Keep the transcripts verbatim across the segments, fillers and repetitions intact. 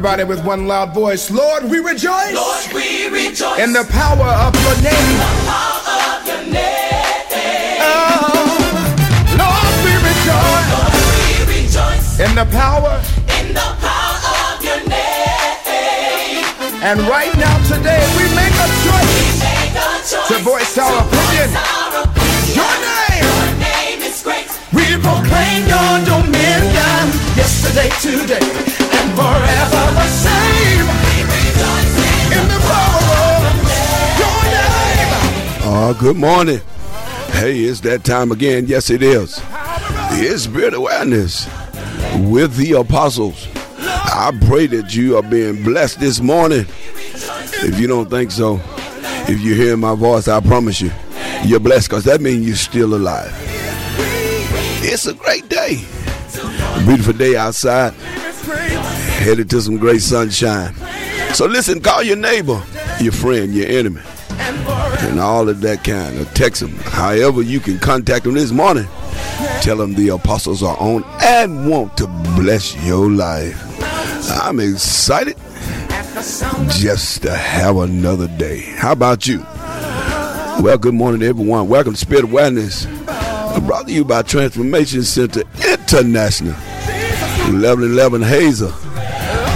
Everybody with one loud voice, Lord, we rejoice. Lord, we rejoice in the power of your name. The power of your name. Oh, Lord, we rejoice. Lord, we rejoice in the power. In the power of your name. And right now, today, we make a choice, we make a choice to voice our to opinion. Voice our opinion. Your name. Your name is great. We proclaim your dominion yesterday, today. Forever the same. In the power of your name. Oh, good morning. Hey, it's that time again. Yes, it is. It's Spirit Awareness with the Apostles. I pray that you are being blessed this morning. If you don't think so, if you hear my voice, I promise you, you're blessed, because that means you're still alive. It's a great day. A beautiful day outside. Headed to some great sunshine. So listen, call your neighbor, your friend, your enemy, and all of that kind, or text them. However you can contact them this morning, tell them the Apostles are on and want to bless your life. I'm excited just to have another day. How about you? Well, good morning, everyone. Welcome to Spirit Awareness, brought to you by Transformation Center International, eleven eleven Hazel.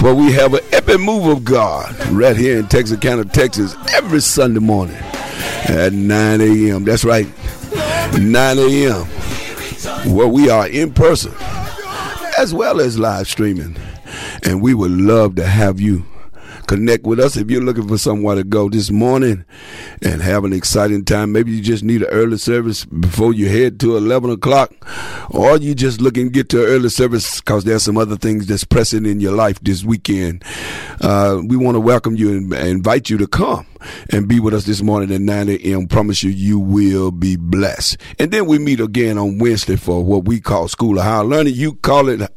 Well, we have an epic move of God right here in Texas County, Texas, every Sunday morning at nine a.m. That's right, nine a.m. Well, we are in person as well as live streaming, and we would love to have you connect with us if you're looking for somewhere to go this morning and have an exciting time. Maybe you just need an early service before you head to eleven o'clock, or you just looking to get to an early service because there's some other things that's pressing in your life this weekend. Uh, we want to welcome you and invite you to come and be with us this morning at nine a.m. Promise you, you will be blessed. And then we meet again on Wednesday for what we call School of Higher Learning. You call it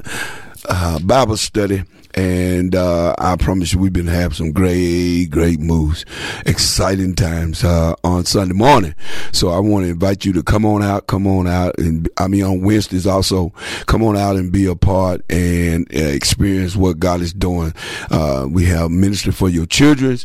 uh, Bible study. And uh, I promise you, we've been having some great, great moves, exciting times uh, on Sunday morning. So I want to invite you to come on out, come on out. And I mean, on Wednesdays also, come on out and be a part and uh, experience what God is doing. Uh, we have ministry for your children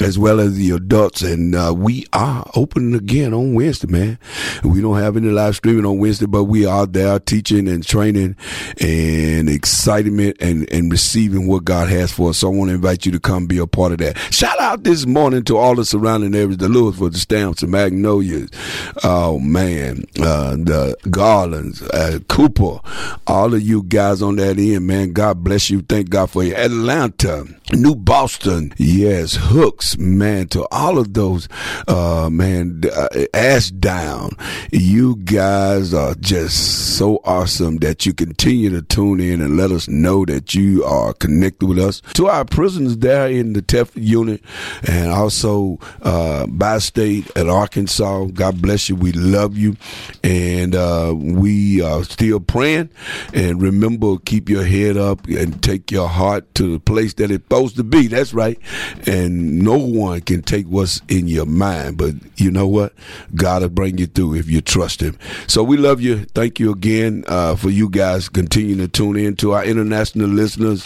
as well as the adults. And uh, we are open again on Wednesday, man. We don't have any live streaming on Wednesday, but we are there teaching and training and excitement and, and receiving even what God has for us. So I want to invite you to come be a part of that. Shout out this morning to all the surrounding areas, the Louisville, the Stamps, the Magnolias, oh man, uh, the Garlands, uh, Cooper, all of you guys on that end, man. God bless you. Thank God for you. Atlanta, New Boston, yes, Hooks, man, to all of those, uh, man, uh, Ashdown, you guys are just so awesome that you continue to tune in and let us know that you are connected with us. To our prisoners there in the T E F unit, and also uh, by state at Arkansas, God bless you. We love you, and uh, we are still praying. And remember, keep your head up and take your heart to the place that it's supposed to be. That's right. And no one can take what's in your mind, but you know what? God will bring you through if you trust him. So we love you. Thank you again uh, for you guys continuing to tune in. To our international listeners,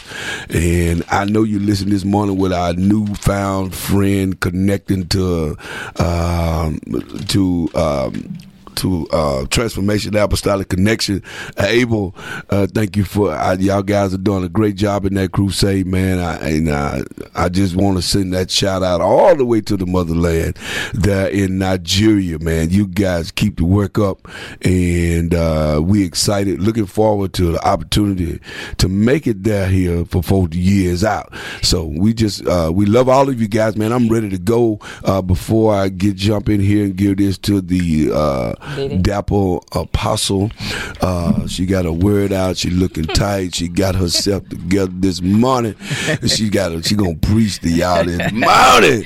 and I know you listen this morning with our newfound friend connecting to um, to um, to uh, Transformation Apostolic Connection, Abel. Uh, thank you for uh, y'all guys are doing a great job in that crusade, man. I, and I, I just want to send that shout out all the way to the motherland there in Nigeria, man. You guys keep the work up, and uh, we excited, looking forward to the opportunity to make it there here for forty years out. So we just uh, we love all of you guys, man. I'm ready to go uh, before I get jump in here and give this to the. Uh, Dapple Apostle. Uh, she got her word out. She looking tight. She got herself together this morning. She got her, she gonna preach to y'all this morning.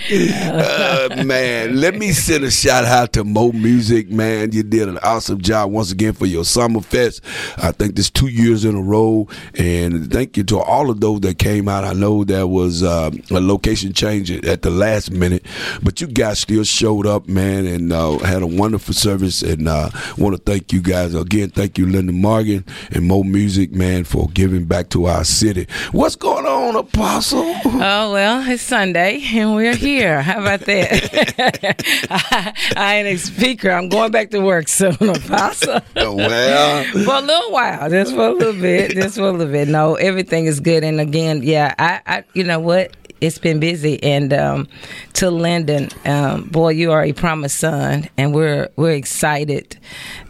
Uh, man, let me send a shout out to Mo Music, man. You did an awesome job once again for your Summer Fest. I think this two years in a row. And thank you to all of those that came out. I know there was uh, a location change at the last minute, but you guys still showed up, man, and uh, had a wonderful service. And I uh, want to thank you guys again. Thank you, Linda Morgan and Mo Music, man, for giving back to our city. What's going on, Apostle? Oh, well, it's Sunday and we're here. How about that? I, I ain't a speaker. I'm going back to work soon, Apostle. Well, for a little while, just for a little bit, just for a little bit. No, everything is good. And again, yeah, I, I you know what? It's been busy, and um, to Lyndon, um, boy, you are a promised son, and we're we're excited.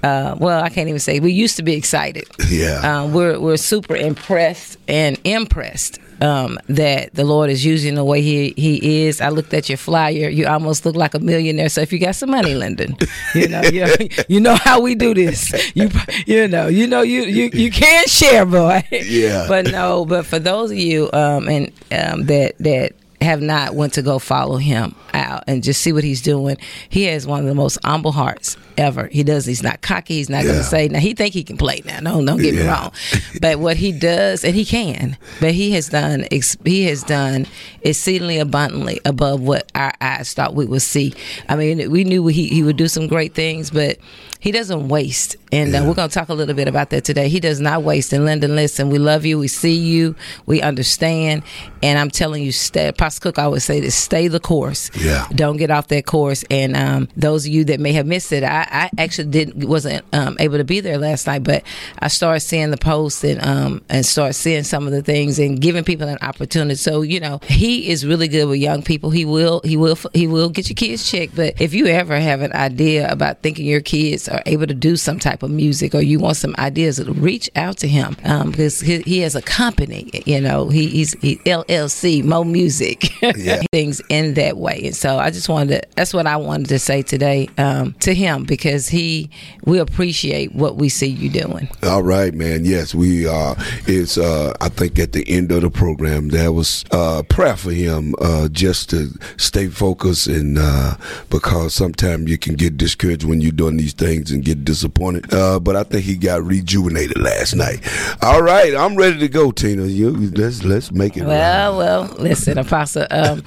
Uh, well, I can't even say we used to be excited. Yeah, uh, we're we're super impressed and impressed um, that the Lord is using the way He He is. I looked at your flyer; you almost look like a millionaire. So if you got some money, Lyndon, you know you, you know how we do this. You you know you know you you, you can share, boy. Yeah, but no, but for those of you um, and um, that that. have not went to go follow him out and just see what he's doing. He has one of the most humble hearts ever. He does. He's not cocky. He's not yeah. going to say, now he think he can play now. No, don't get yeah. me wrong. But what he does, and he can, but he has done, he has done exceedingly abundantly above what our eyes thought we would see. I mean, we knew he, he would do some great things, but he doesn't waste. And yeah. uh, we're going to talk a little bit about that today. He does not waste. And Lyndon, listen, we love you. We see you. We understand. And I'm telling you, stay, Pastor Cook always say this, stay the course. Yeah. Don't get off that course. And um, those of you that may have missed it, I, I actually didn't wasn't um, able to be there last night, but I started seeing the posts and, um, and started seeing some of the things and giving people an opportunity. So, you know, he is really good with young people. He will, he will, he will get your kids checked. But if you ever have an idea about thinking your kids are able to do some type of music, or you want some ideas, reach out to him um, because he, he has a company. You know, he, he's he, L L C, Mo Music, yeah. things in that way. And so I just wanted to, that's what I wanted to say today um, to him, because he we appreciate what we see you doing. All right, man. Yes, we are. Uh, it's uh, I think at the end of the program there was uh, prayer for him uh, just to stay focused, and uh, because sometimes you can get discouraged when you're doing these things and get disappointed. Uh, but I think he got rejuvenated last night. All right, I'm ready to go, Tina. You let's let's make it. Well, right. well, listen, Apostle. Um,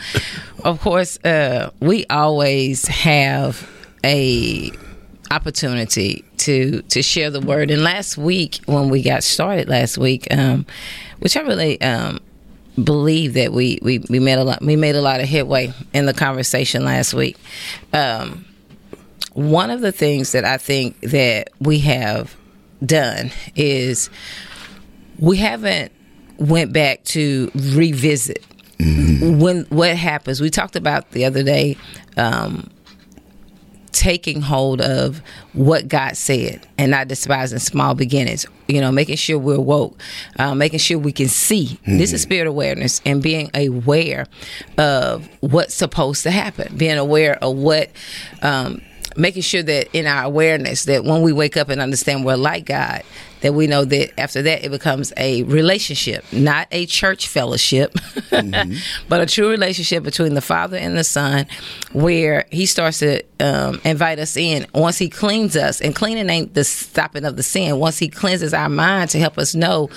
of course, uh, we always have a opportunity to to share the word. And last week, when we got started last week, um, which I really. Um, believe that we, we, we made a lot we made a lot of headway in the conversation last week. Um, one of the things that I think that we have done is we haven't went back to revisit mm-hmm. when what happens. We talked about the other day um, taking hold of what God said and not despising small beginnings. You know, making sure we're woke, uh, making sure we can see. Mm-hmm. This is spirit awareness and being aware of what's supposed to happen, being aware of what, um, making sure that in our awareness that when we wake up and understand we're like God, that we know that after that it becomes a relationship, not a church fellowship, mm-hmm. but a true relationship between the Father and the Son, where He starts to um, invite us in once He cleans us. And cleaning ain't the stopping of the sin. Once He cleanses our mind to help us know,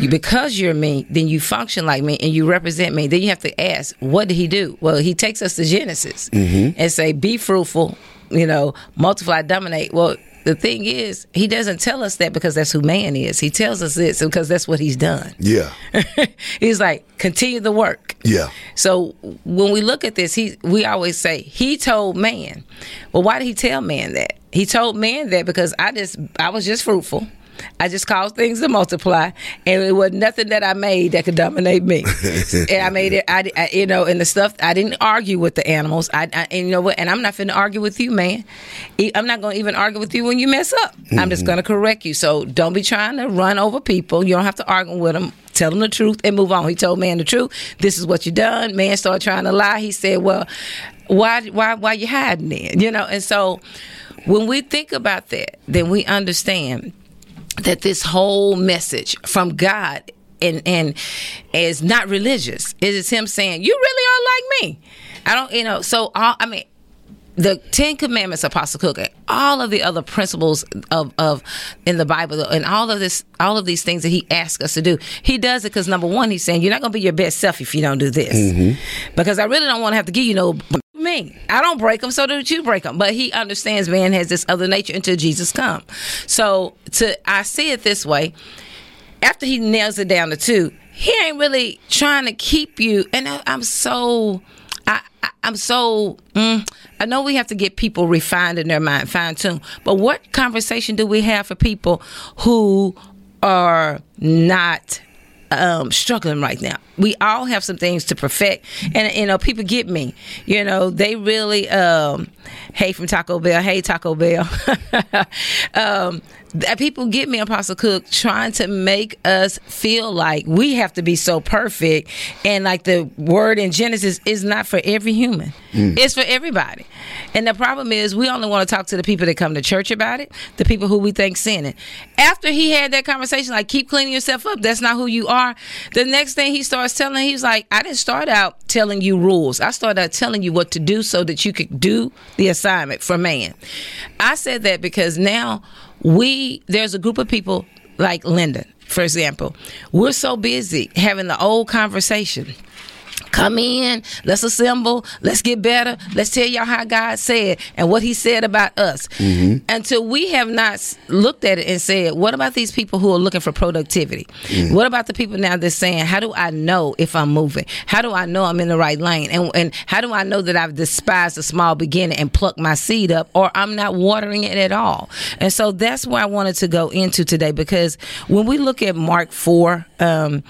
you, because you're me, then you function like me and you represent me. Then you have to ask, what did He do? Well, He takes us to Genesis mm-hmm. and say, be fruitful, you know, multiply, dominate. Well, the thing is, He doesn't tell us that because that's who man is. He tells us this because that's what He's done. Yeah. He's like, continue the work. Yeah. So when we look at this, he we always say, He told man. Well, why did He tell man that? He told man that because I just I was just fruitful. I just caused things to multiply, and it was nothing that I made that could dominate me. And I made it, I, I, you know, and the stuff, I didn't argue with the animals. I, I and you know what? And I'm not finna argue with you, man. I'm not going to even argue with you when you mess up. Mm-hmm. I'm just going to correct you. So don't be trying to run over people. You don't have to argue with them. Tell them the truth and move on. He told man the truth. This is what you done. Man started trying to lie. He said, well, why, why, why you hiding it? You know, and so when we think about that, then we understand that this whole message from God and and is not religious. It is Him saying, you really are like me. I don't, you know, so, all, I mean, the Ten Commandments, Apostle Cook, and all of the other principles of, of in the Bible, and all of this, all of these things that He asks us to do, He does it because, number one, He's saying, you're not going to be your best self if you don't do this. Mm-hmm. Because I really don't want to have to give you no... me. I don't break them, so do you break them. But he understands man has this other nature until Jesus come. So to I see it this way. After he nails it down to two, he ain't really trying to keep you. And I, I'm so... I, I, I'm so, mm, I know we have to get people refined in their mind, fine-tuned, but what conversation do we have for people who are not um, struggling right now? We all have some things to perfect, and, you know, people get me. You know, they really, um, hey from Taco Bell, hey Taco Bell. um, people get me, Apostle Cook, trying to make us feel like we have to be so perfect, and like the word in Genesis is not for every human. Mm. It's for everybody. And the problem is we only want to talk to the people that come to church about it, the people who we think sinning. After he had that conversation, like, keep cleaning yourself up, that's not who you are, the next thing he starts telling, he's like, I didn't start out telling you rules. I started out telling you what to do so that you could do the assignment for man. I said that because now we, there's a group of people like Linda, for example. We're so busy having the old conversation. Come in, let's assemble, let's get better, let's tell y'all how God said and what he said about us. Mm-hmm. Until we have not looked at it and said, what about these people who are looking for productivity? Mm-hmm. What about the people now that's saying, how do I know if I'm moving? How do I know I'm in the right lane? And, and how do I know that I've despised a small beginning and plucked my seed up, or I'm not watering it at all? And so that's where I wanted to go into today, because when we look at Mark four, um,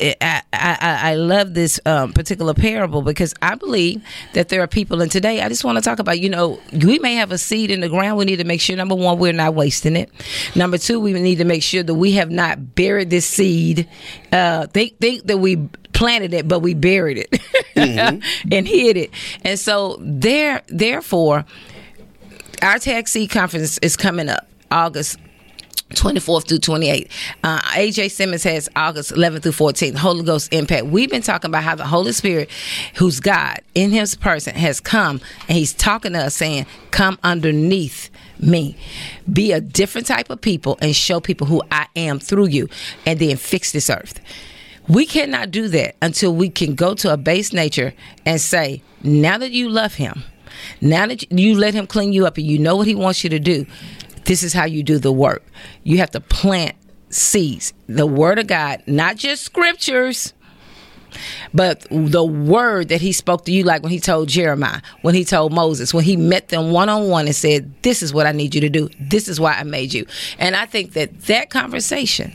I, I, I love this um, particular parable, because I believe that there are people, and today I just want to talk about, you know, we may have a seed in the ground. We need to make sure, number one, we're not wasting it. Number two, we need to make sure that we have not buried this seed. Uh, they think that we planted it, but we buried it. Mm-hmm. And hid it. And so there, therefore, our Tag Seed Conference is coming up August twenty-fourth through twenty-eighth. Uh, A J Simmons has August eleventh through fourteenth, Holy Ghost Impact. We've been talking about how the Holy Spirit, who's God in his person, has come, and he's talking to us saying, come underneath me. Be a different type of people and show people who I am through you, and then fix this earth. We cannot do that until we can go to a base nature and say, now that you love him, now that you let him clean you up and you know what he wants you to do, this is how you do the work. You have to plant seeds. The word of God, not just scriptures, but the word that he spoke to you, like when he told Jeremiah, when he told Moses, when he met them one-on-one and said, this is what I need you to do. This is why I made you. And I think that that conversation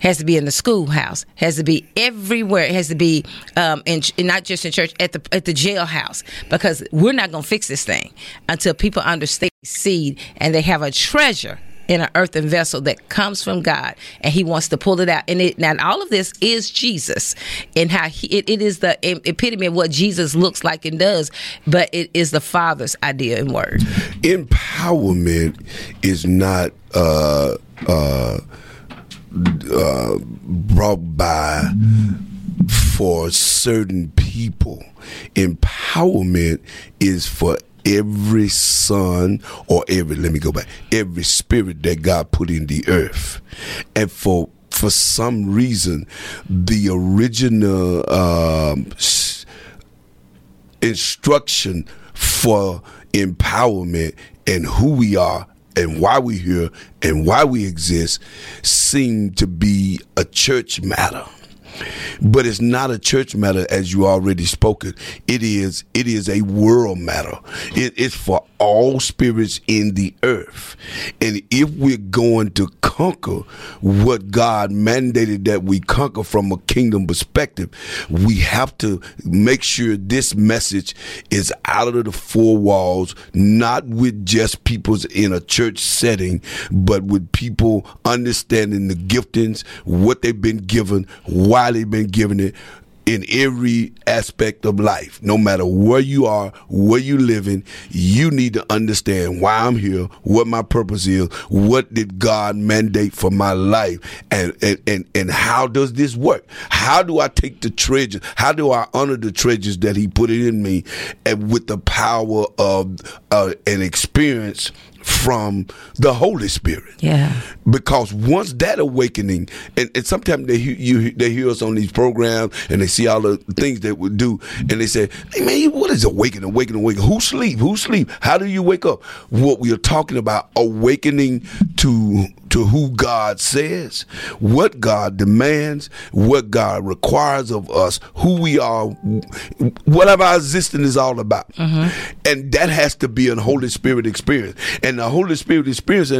has to be in the schoolhouse, has to be everywhere. It has to be um, in, not just in church, at the at the jailhouse, because we're not going to fix this thing until people understand seed and they have a treasure in an earthen vessel that comes from God, and he wants to pull it out. And it, now all of this is Jesus, and how he, it, it is the epitome of what Jesus looks like and does, but it is the Father's idea and word. Empowerment is not uh, uh, uh, brought by for certain people. Empowerment is for every son or every, let me go back, every spirit that God put in the earth. And for for some reason, the original um, instruction for empowerment and who we are and why we're here and why we exist seemed to be a church matter. But it's not a church matter, as you already spoken. It is it is a world matter. It, it's for all spirits in the earth. And if we're going to conquer what God mandated that we conquer from a kingdom perspective, we have to make sure this message is out of the four walls, not with just people in a church setting, but with people understanding the giftings, what they've been given, why they've been given it, in every aspect of life. No matter where you are, where you living, you need to understand why I'm here, what my purpose is, what did God mandate for my life, and and, and, and how does this work? How do I take the treasures? How do I honor the treasures that he put in me, and with the power of uh, an experience from the Holy Spirit. Yeah. Because once that awakening, and, and sometimes they you they hear us on these programs and they see all the things that we do and they say, hey man, what is awakening, awakening, awakening? Who sleep? Who sleep? How do you wake up? What we are talking about, awakening to to who God says, what God demands, what God requires of us, who we are, whatever our existence is all about. Mm-hmm. And that has to be a Holy Spirit experience. And the Holy Spirit experience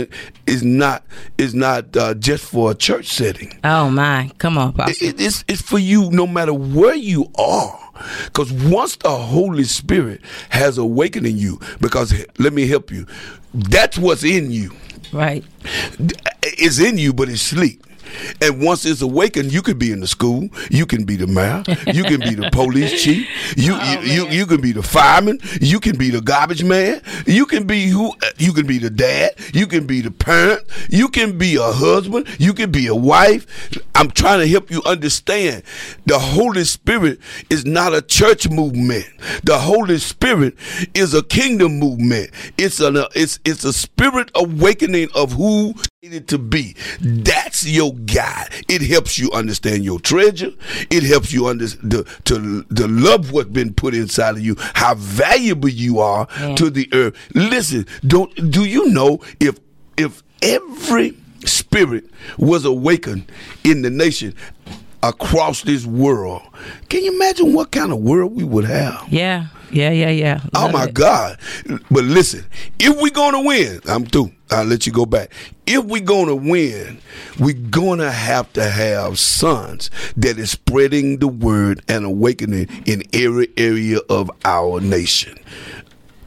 is not is not uh, just for a church setting. Oh my, come on, Pastor. It, it's, it's for you no matter where you are. Because once the Holy Spirit has awakened in you, because let me help you, that's what's in you. Right. It's in you, but it's sleep. And once it's awakened, you could be in the school, you can be the mayor, you can be the police chief, you oh, you, you you can be the fireman, you can be the garbage man, you can be who you can be the dad, you can be the parent, you can be a husband, you can be a wife. I'm trying to help you understand the Holy Spirit is not a church movement. The Holy Spirit is a kingdom movement. It's an it's it's a spirit awakening of who it to be. That's your guide. It helps you understand your treasure. It helps you under the, to to love what's been put inside of you, how valuable you are yeah. to the earth. Listen, don't do you know if if every spirit was awakened in the nation across this world, can you imagine what kind of world we would have? Yeah, yeah, yeah, yeah. Love oh my it. God. But listen, if we're going to win, I'm through. I'll let you go back. If we're going to win, we're going to have to have sons that is spreading the word and awakening in every area of our nation.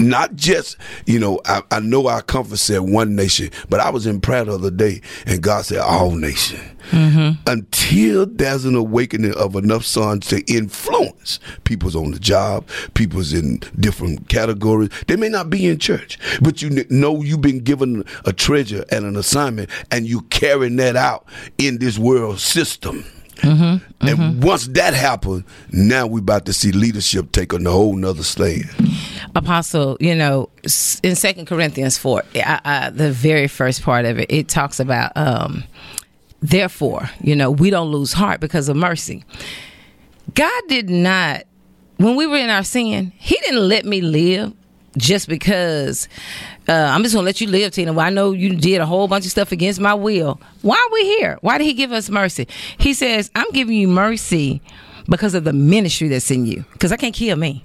Not just, you know, I, I know our conference said one nation, but I was in prayer the other day and God said all nation. Mm-hmm. Until there's an awakening of enough sons to influence people's on the job, people's in different categories. They may not be in church, but you know you've been given a treasure and an assignment and you carrying that out in this world system. Mm-hmm, and mm-hmm. once that happened, now we're about to see leadership take on a whole nother stand. Apostle, you know, in Second Corinthians four, I, I, the very first part of it, it talks about, um, therefore, you know, we don't lose heart because of mercy. God did not, when we were in our sin, he didn't let me live. Just because uh, I'm just going to let you live, Tina. Well, I know you did a whole bunch of stuff against my will. Why are we here? Why did he give us mercy? He says, I'm giving you mercy because of the ministry that's in you. Because I can't kill me.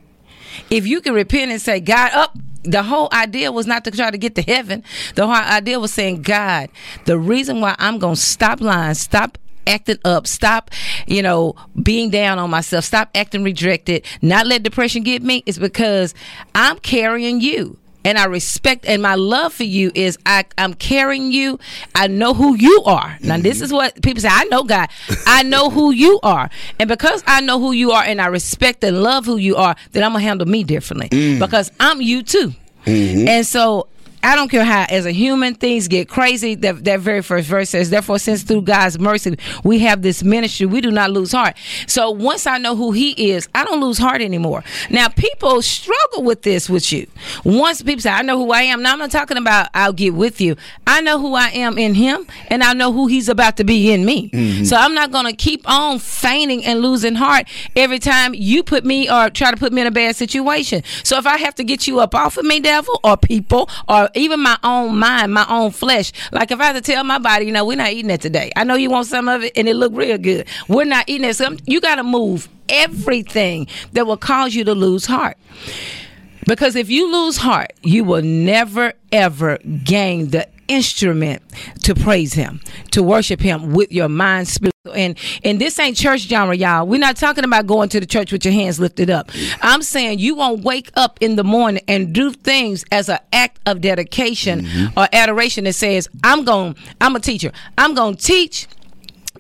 If you can repent and say, God, up. The whole idea was not to try to get to heaven. The whole idea was saying, God, the reason why I'm going to stop lying, stop acting up, stop, you know, being down on myself, stop acting rejected, not let depression get me, is because I'm carrying you. And I respect, and my love for you is I, I'm carrying you. I know who you are. Now, this is what people say. I know God. I know who you are. And because I know who you are and I respect and love who you are, then I'm going to handle me differently mm. because I'm you too. Mm-hmm. And so I don't care how, as a human, things get crazy. That, that very first verse says, therefore, since through God's mercy, we have this ministry, we do not lose heart. So once I know who he is, I don't lose heart anymore. Now, people struggle with this with you. Once people say, I know who I am. Now, I'm not talking about I'll get with you. I know who I am in him, and I know who he's about to be in me. Mm-hmm. So I'm not going to keep on feigning and losing heart every time you put me or try to put me in a bad situation. So if I have to get you up off of me, devil, or people, or even my own mind, my own flesh. Like if I had to tell my body, you know, we're not eating that today. I know you want some of it and it look real good. We're not eating that. So you got to move everything that will cause you to lose heart. Because if you lose heart, you will never, ever gain the instrument to praise him, to worship him with your mind, spirit. And and this ain't church genre, y'all. We're not talking about going to the church with your hands lifted up. I'm saying you won't wake up in the morning and do things as an act of dedication mm-hmm. or adoration that says, I'm going, I'm a teacher. I'm going to teach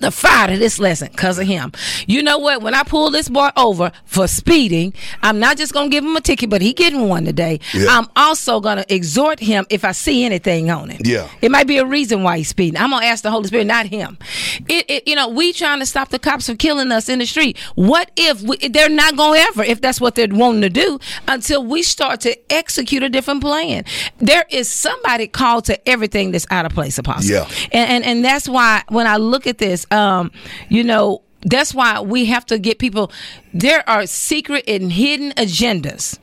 the fire to this lesson because of him. You know what? When I pull this boy over for speeding, I'm not just going to give him a ticket, but he getting one today. Yeah. I'm also going to exhort him if I see anything on him. Yeah. It might be a reason why he's speeding. I'm going to ask the Holy Spirit, not him. It, it, you know, we trying to stop the cops from killing us in the street. What if we, they're not going to ever, if that's what they're wanting to do, until we start to execute a different plan. There is somebody called to everything that's out of place, Apostle. Yeah. And, and, and that's why when I look at this, Um, you know, that's why we have to get people. There are secret and hidden agendas,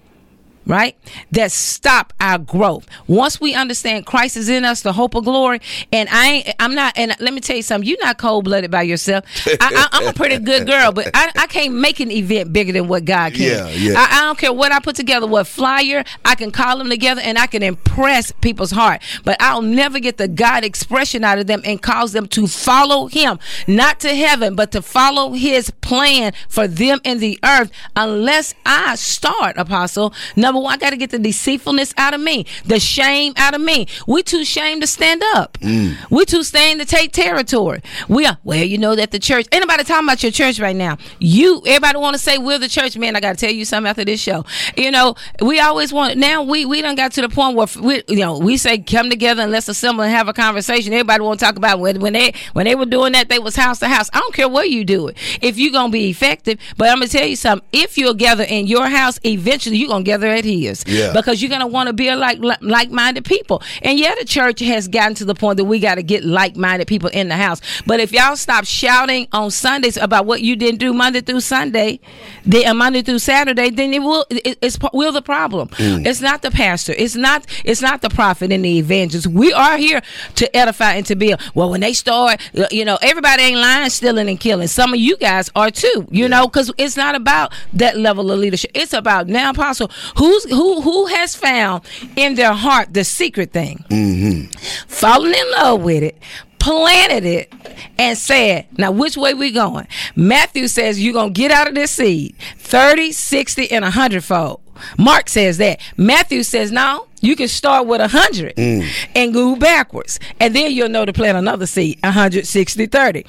right, that stop our growth. Once we understand Christ is in us, the hope of glory, and I ain't, I'm not, and let me tell you something, you're not cold-blooded by yourself. I, I, I'm a pretty good girl, but I, I can't make an event bigger than what God can. Yeah, yeah. I, I don't care what I put together, what flyer, I can call them together, and I can impress people's heart, but I'll never get the God expression out of them and cause them to follow him, not to heaven, but to follow his plan for them in the earth, unless I start, Apostle, number Number one, I got to get the deceitfulness out of me, the shame out of me. We too shamed to stand up. Mm. We too ashamed to take territory. We are, well, you know that the church, anybody talking about your church right now? You, everybody want to say we're the church. Man, I got to tell you something after this show. You know, we always want, now we, we done got to the point where, we, you know, we say come together and let's assemble and have a conversation. Everybody want to talk about when, when they when they were doing that, they was house to house. I don't care where you do it. If you're going to be effective, but I'm going to tell you something, if you'll gather in your house, eventually you're going to gather at his, yeah. Because you're going to want to be like like-minded people. And yeah, the church has gotten to the point that we got to get like-minded people in the house. But if y'all stop shouting on Sundays about what you didn't do Monday through Sunday, then Monday through Saturday, then it will it, it's will the problem. Mm. It's not the pastor. It's not it's not the prophet and the evangelist. We are here to edify and to build. Well, when they start, you know, everybody ain't lying, stealing, and killing. Some of you guys are too, you yeah. know, because it's not about that level of leadership. It's about now, Apostle, Who's, who who has found in their heart the secret thing, mm-hmm. fallen in love with it, planted it, and said, now which way we going? Matthew says you're going to get out of this seed thirty, sixty, and one hundred fold. Mark says that. Matthew says, no, you can start with one hundred mm. and go backwards. And then you'll know to plant another seed, one hundred sixty, thirty.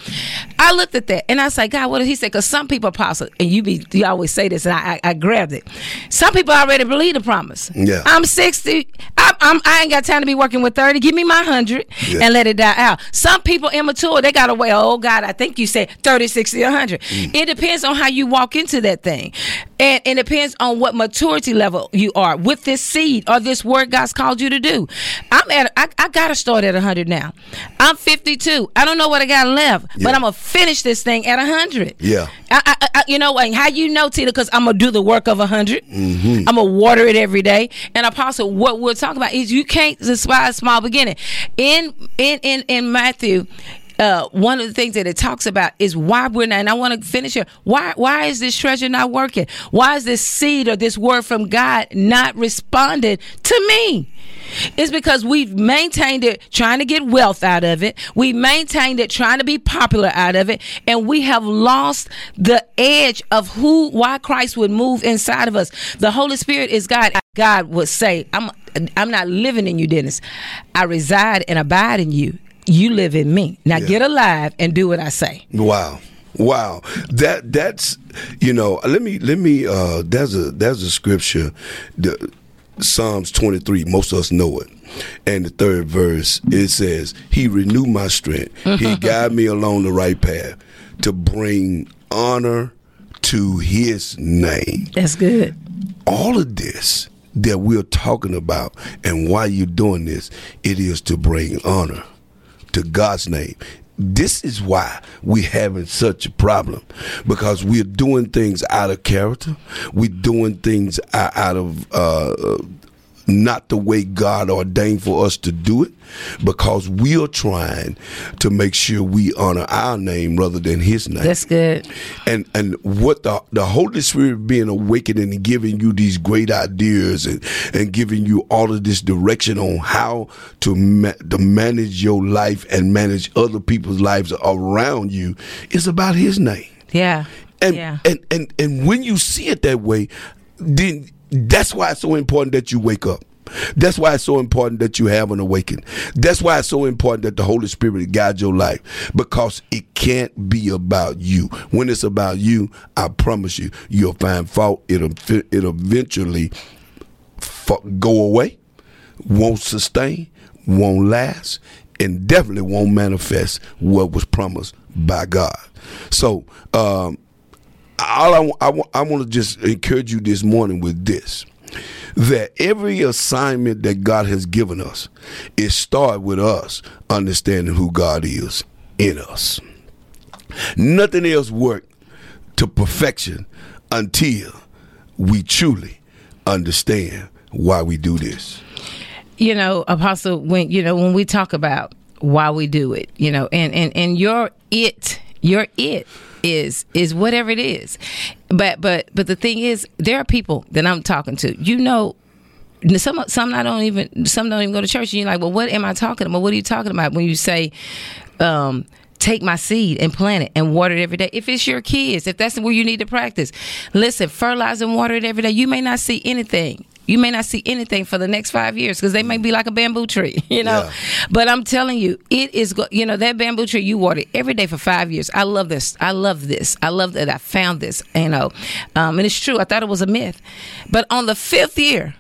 I looked at that and I said, God, what did he say? Because some people, Apostle, and you be, you always say this, and I, I, I grabbed it. Some people already believe the promise. Yeah. I'm sixty. I, I'm, I ain't got time to be working with thirty. Give me my one hundred yeah. and let it die out. Some people immature. They got to wait. Oh, God, I think you said thirty, sixty, one hundred. Mm. It depends on how you walk into that thing. And it depends on what maturity level you are with this seed or this word God's called you to do. I'm at, I, I got to start at one hundred now. I'm fifty-two. I don't know what I got left, yeah. but I'm going to finish this thing at one hundred. Yeah. I, I, I, you know, and how you know, Tina, because I'm going to do the work of one hundred. Mm-hmm. I'm going to water it every day. And Apostle, what we're talking about is you can't despise small beginning. In, in, in, in Matthew, Uh, one of the things that it talks about is why we're not, and I want to finish here, why why is this treasure not working? Why is this seed or this word from God not responded to me? It's because we've maintained it trying to get wealth out of it. We maintained it trying to be popular out of it. And we have lost the edge of who, why Christ would move inside of us. The Holy Spirit is God. God would say, I'm, I'm not living in you, Dennis. I reside and abide in you. You live in me. Now yeah. get alive and do what I say. Wow. Wow. That that's you know, let me let me uh there's a there's a scripture, the Psalms twenty-three, most of us know it. And the third verse, it says, he renewed my strength. He guided me along the right path to bring honor to his name. That's good. All of this that we're talking about and why you're doing this, it is to bring honor to God's name. This is why we're having such a problem, because we're doing things out of character. We're doing things out of uh, not the way God ordained for us to do it, because we are trying to make sure we honor our name rather than his name. That's good. And and what the the Holy Spirit being awakened and giving you these great ideas and, and giving you all of this direction on how to, ma- to manage your life and manage other people's lives around you is about his name. Yeah. And, yeah. and, and, and when you see it that way, then that's why it's so important that you wake up. That's why it's so important that you have an awakening. That's why it's so important that the Holy Spirit guides your life, because it can't be about you. When it's about you, I promise you, you'll find fault. It'll, it'll eventually go away, won't sustain, won't last, and definitely won't manifest what was promised by God. So um, all I, I, I want to just encourage you this morning with this, that every assignment that God has given us, it starts with us understanding who God is in us. Nothing else works to perfection until we truly understand why we do this. You know, Apostle, when you know when we talk about why we do it, you know, and and and your it, your it is is whatever it is. But but but the thing is, there are people that I'm talking to. You know, some some I don't even some don't even go to church. And you're like, well, what am I talking about? What are you talking about when you say, um, take my seed and plant it and water it every day? If it's your kids, if that's where you need to practice, listen, fertilize and water it every day. You may not see anything. You may not see anything for the next five years because they may be like a bamboo tree, you know. Yeah. But I'm telling you, it is, go- you know, that bamboo tree, you water it every day for five years. I love this. I love this. I love that I found this, you know. Um, and it's true. I thought it was a myth. But on the fifth year,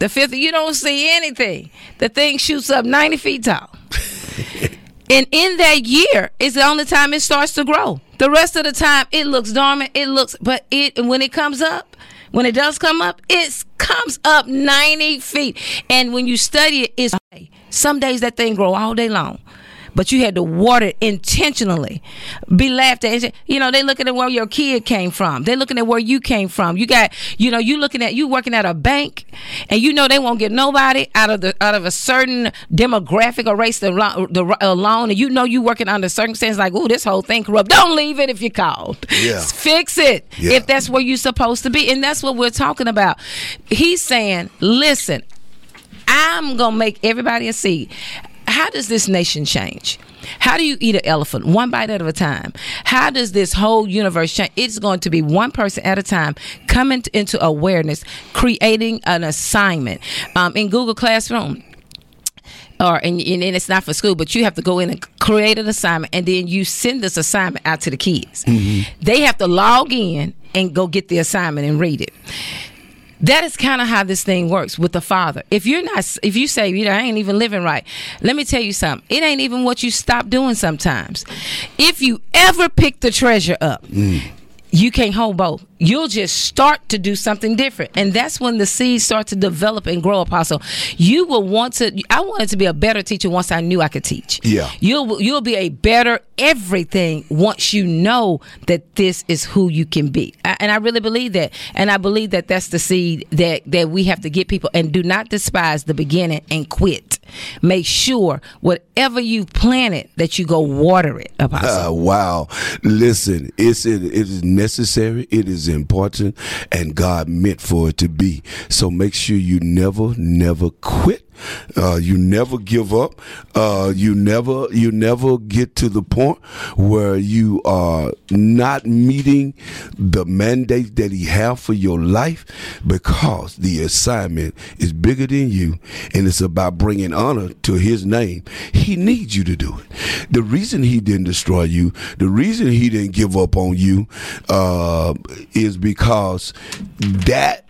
the fifth year, you don't see anything. The thing shoots up ninety feet tall. And in that year is the only time it starts to grow. The rest of the time, it looks dormant. It looks, but it when it comes up, When it does come up, it comes up ninety feet. And when you study it, it's some days that thing grow all day long. But you had to water it intentionally. Be laughed at. You know, they looking at where your kid came from. They looking at where you came from. You got, you know, you looking at, you working at a bank, and you know they won't get nobody out of the out of a certain demographic or race the, the uh, loan. And you know you working under circumstances like, ooh, this whole thing corrupt. Don't leave it if you're called. Yeah. Fix it yeah. if that's where you're supposed to be. And that's what we're talking about. He's saying, listen, I'm gonna make everybody a seed. How does this nation change? How do you eat an elephant? One bite at a time. How does this whole universe change? It's going to be one person at a time coming into awareness, creating an assignment. Um, in Google Classroom, or and, and it's not for school, but you have to go in and create an assignment, and then you send this assignment out to the kids. Mm-hmm. They have to log in and go get the assignment and read it. That is kind of how this thing works with the Father. If you're not, if you say, you know, I ain't even living right, let me tell you something. It ain't even what you stop doing sometimes. If you ever pick the treasure up, mm. you can't hold both. You'll just start to do something different. And that's when the seeds start to develop and grow, Apostle. You will want to, I wanted to be a better teacher once I knew I could teach. Yeah. You'll, you'll be a better everything once you know that this is who you can be. I, and I really believe that. And I believe that that's the seed that, that we have to get people. And do not despise the beginning and quit. Make sure whatever you planted that you go water it, Apostle. Uh, wow. Listen, it's, it, it is necessary. It is important, and God meant for it to be. So make sure you never, never quit. Uh, you never give up. Uh, you never, you never get to the point where you are not meeting the mandate that He has for your life, because the assignment is bigger than you, and it's about bringing honor to His name. He needs you to do it. The reason He didn't destroy you, the reason He didn't give up on you, uh, is because that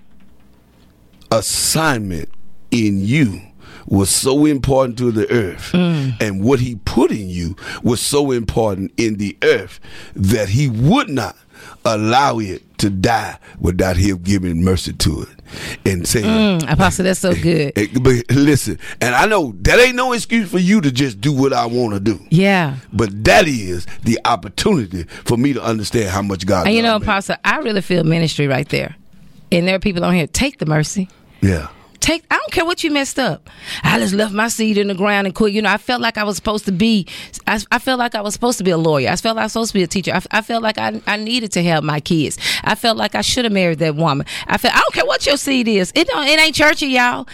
assignment in you was so important to the earth, mm. and what He put in you was so important in the earth that He would not allow it to die without Him giving mercy to it and saying, mm, Apostle, that's so good. But listen, and I know that ain't no excuse for you to just do what I want to do. Yeah. But that is the opportunity for me to understand how much God. And you know, Apostle, I really feel ministry right there. And there are people on here, take the mercy. Yeah. Take, I don't care what you messed up. I just left my seed in the ground and quit. You know, I felt like I was supposed to be, I, I felt like I was supposed to be a lawyer. I felt like I was supposed to be a teacher. I, I felt like I, I needed to help my kids. I felt like I should have married that woman. I felt, I don't care what your seed is. It don't, it ain't churchy, y'all.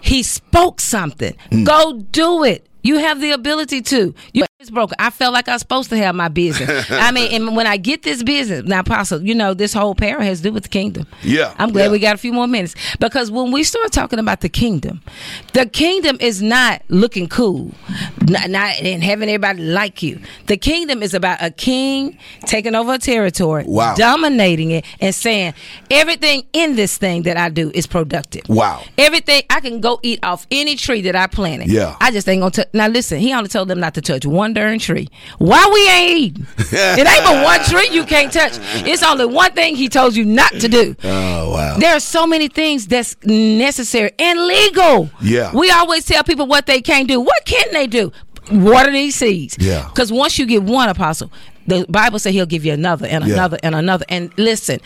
He spoke something. Mm. Go do it. You have the ability to. You broker. I felt like I was supposed to have my business. I mean, and when I get this business, now, Apostle, you know, this whole parable has to do with the kingdom. Yeah. I'm glad yeah. we got a few more minutes. Because when we start talking about the kingdom, the kingdom is not looking cool, not, not and having everybody like you. The kingdom is about a king taking over a territory, wow. dominating it, and saying, everything in this thing that I do is productive. Wow. Everything, I can go eat off any tree that I planted. Yeah. I just ain't going to. Now, listen, he only told them not to touch one darn tree. Why we ain't eating? It ain't but one tree you can't touch. It's only one thing he told you not to do. Oh, wow. There are so many things that's necessary and legal. Yeah. We always tell people what they can't do. What can they do? Water these seeds. Yeah. Because once you get one, Apostle, the Bible says he'll give you another and yeah. another and another. And listen,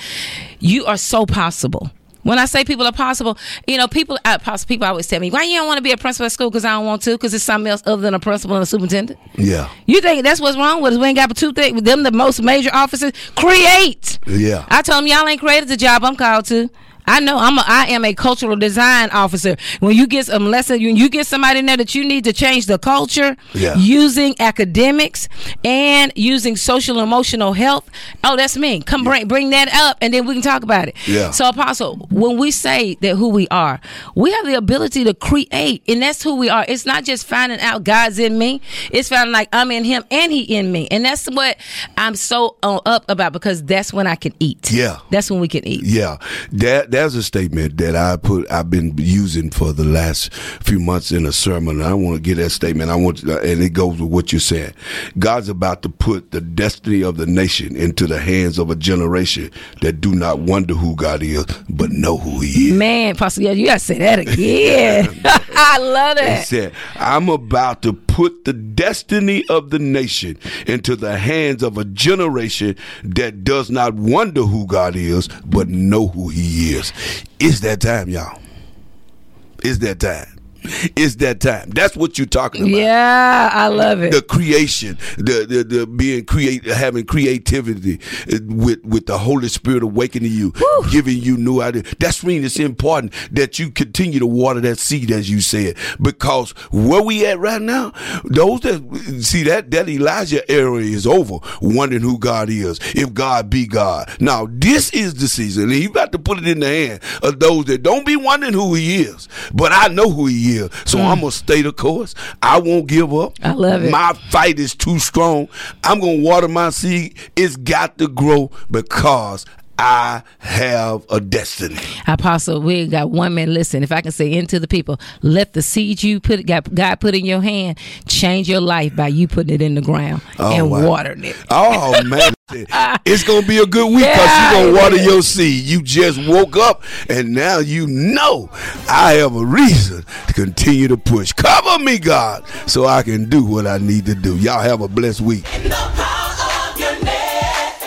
you are so possible. When I say people are possible, you know, people uh, possible, people always tell me, why you don't want to be a principal at school? Because I don't want to, because it's something else other than a principal and a superintendent. Yeah. You think that's what's wrong with us? We ain't got but two things. Them the most major offices. Create. Yeah. I told them, y'all ain't created the job I'm called to. I know I'm a, I am a cultural design officer. When you get some lesson, when you get somebody in there that you need to change the culture yeah. using academics and using social and emotional health. Oh, that's me. Come yeah. bring bring that up, and then we can talk about it. Yeah. So, Apostle, when we say that who we are, we have the ability to create, and that's who we are. It's not just finding out God's in me. It's finding like I'm in Him and He in me, and that's what I'm so on up about, because that's when I can eat. Yeah. That's when we can eat. Yeah. That. There's a statement that I put, I've been using for the last few months in a sermon. I want to get that statement. I want, to, and it goes with what you're saying. God's about to put the destiny of the nation into the hands of a generation that do not wonder who God is, but know who He is. Man, Pastor, you gotta say that again. I love that. He said, "I'm about to put the destiny of the nation into the hands of a generation that does not wonder who God is, but know who He is." It's that time, y'all. It's that time. It's that time. That's what you're talking about. Yeah, I love it. The creation, the the, the being create, having creativity with with the Holy Spirit awakening you, woo. Giving you new ideas. That's when it's important that you continue to water that seed, as you said, because where we at right now, those that see that that Elijah era is over, wondering who God is, if God be God. Now this is the season. He's about to put it in the hand of those that don't be wondering who He is, but I know who He is. So mm. I'm going to stay the course. I won't give up. I love it. My fight is too strong. I'm going to water my seed. It's got to grow because I have a destiny. Apostle, we got one minute. Listen, if I can say into the people, let the seed you put, God put in your hand, change your life by you putting it in the ground oh, and wow. watering it. Oh, man. It's going to be a good week because yeah, you're going to water your seed. You just woke up, and now you know I have a reason to continue to push. Cover me, God, so I can do what I need to do. Y'all have a blessed week.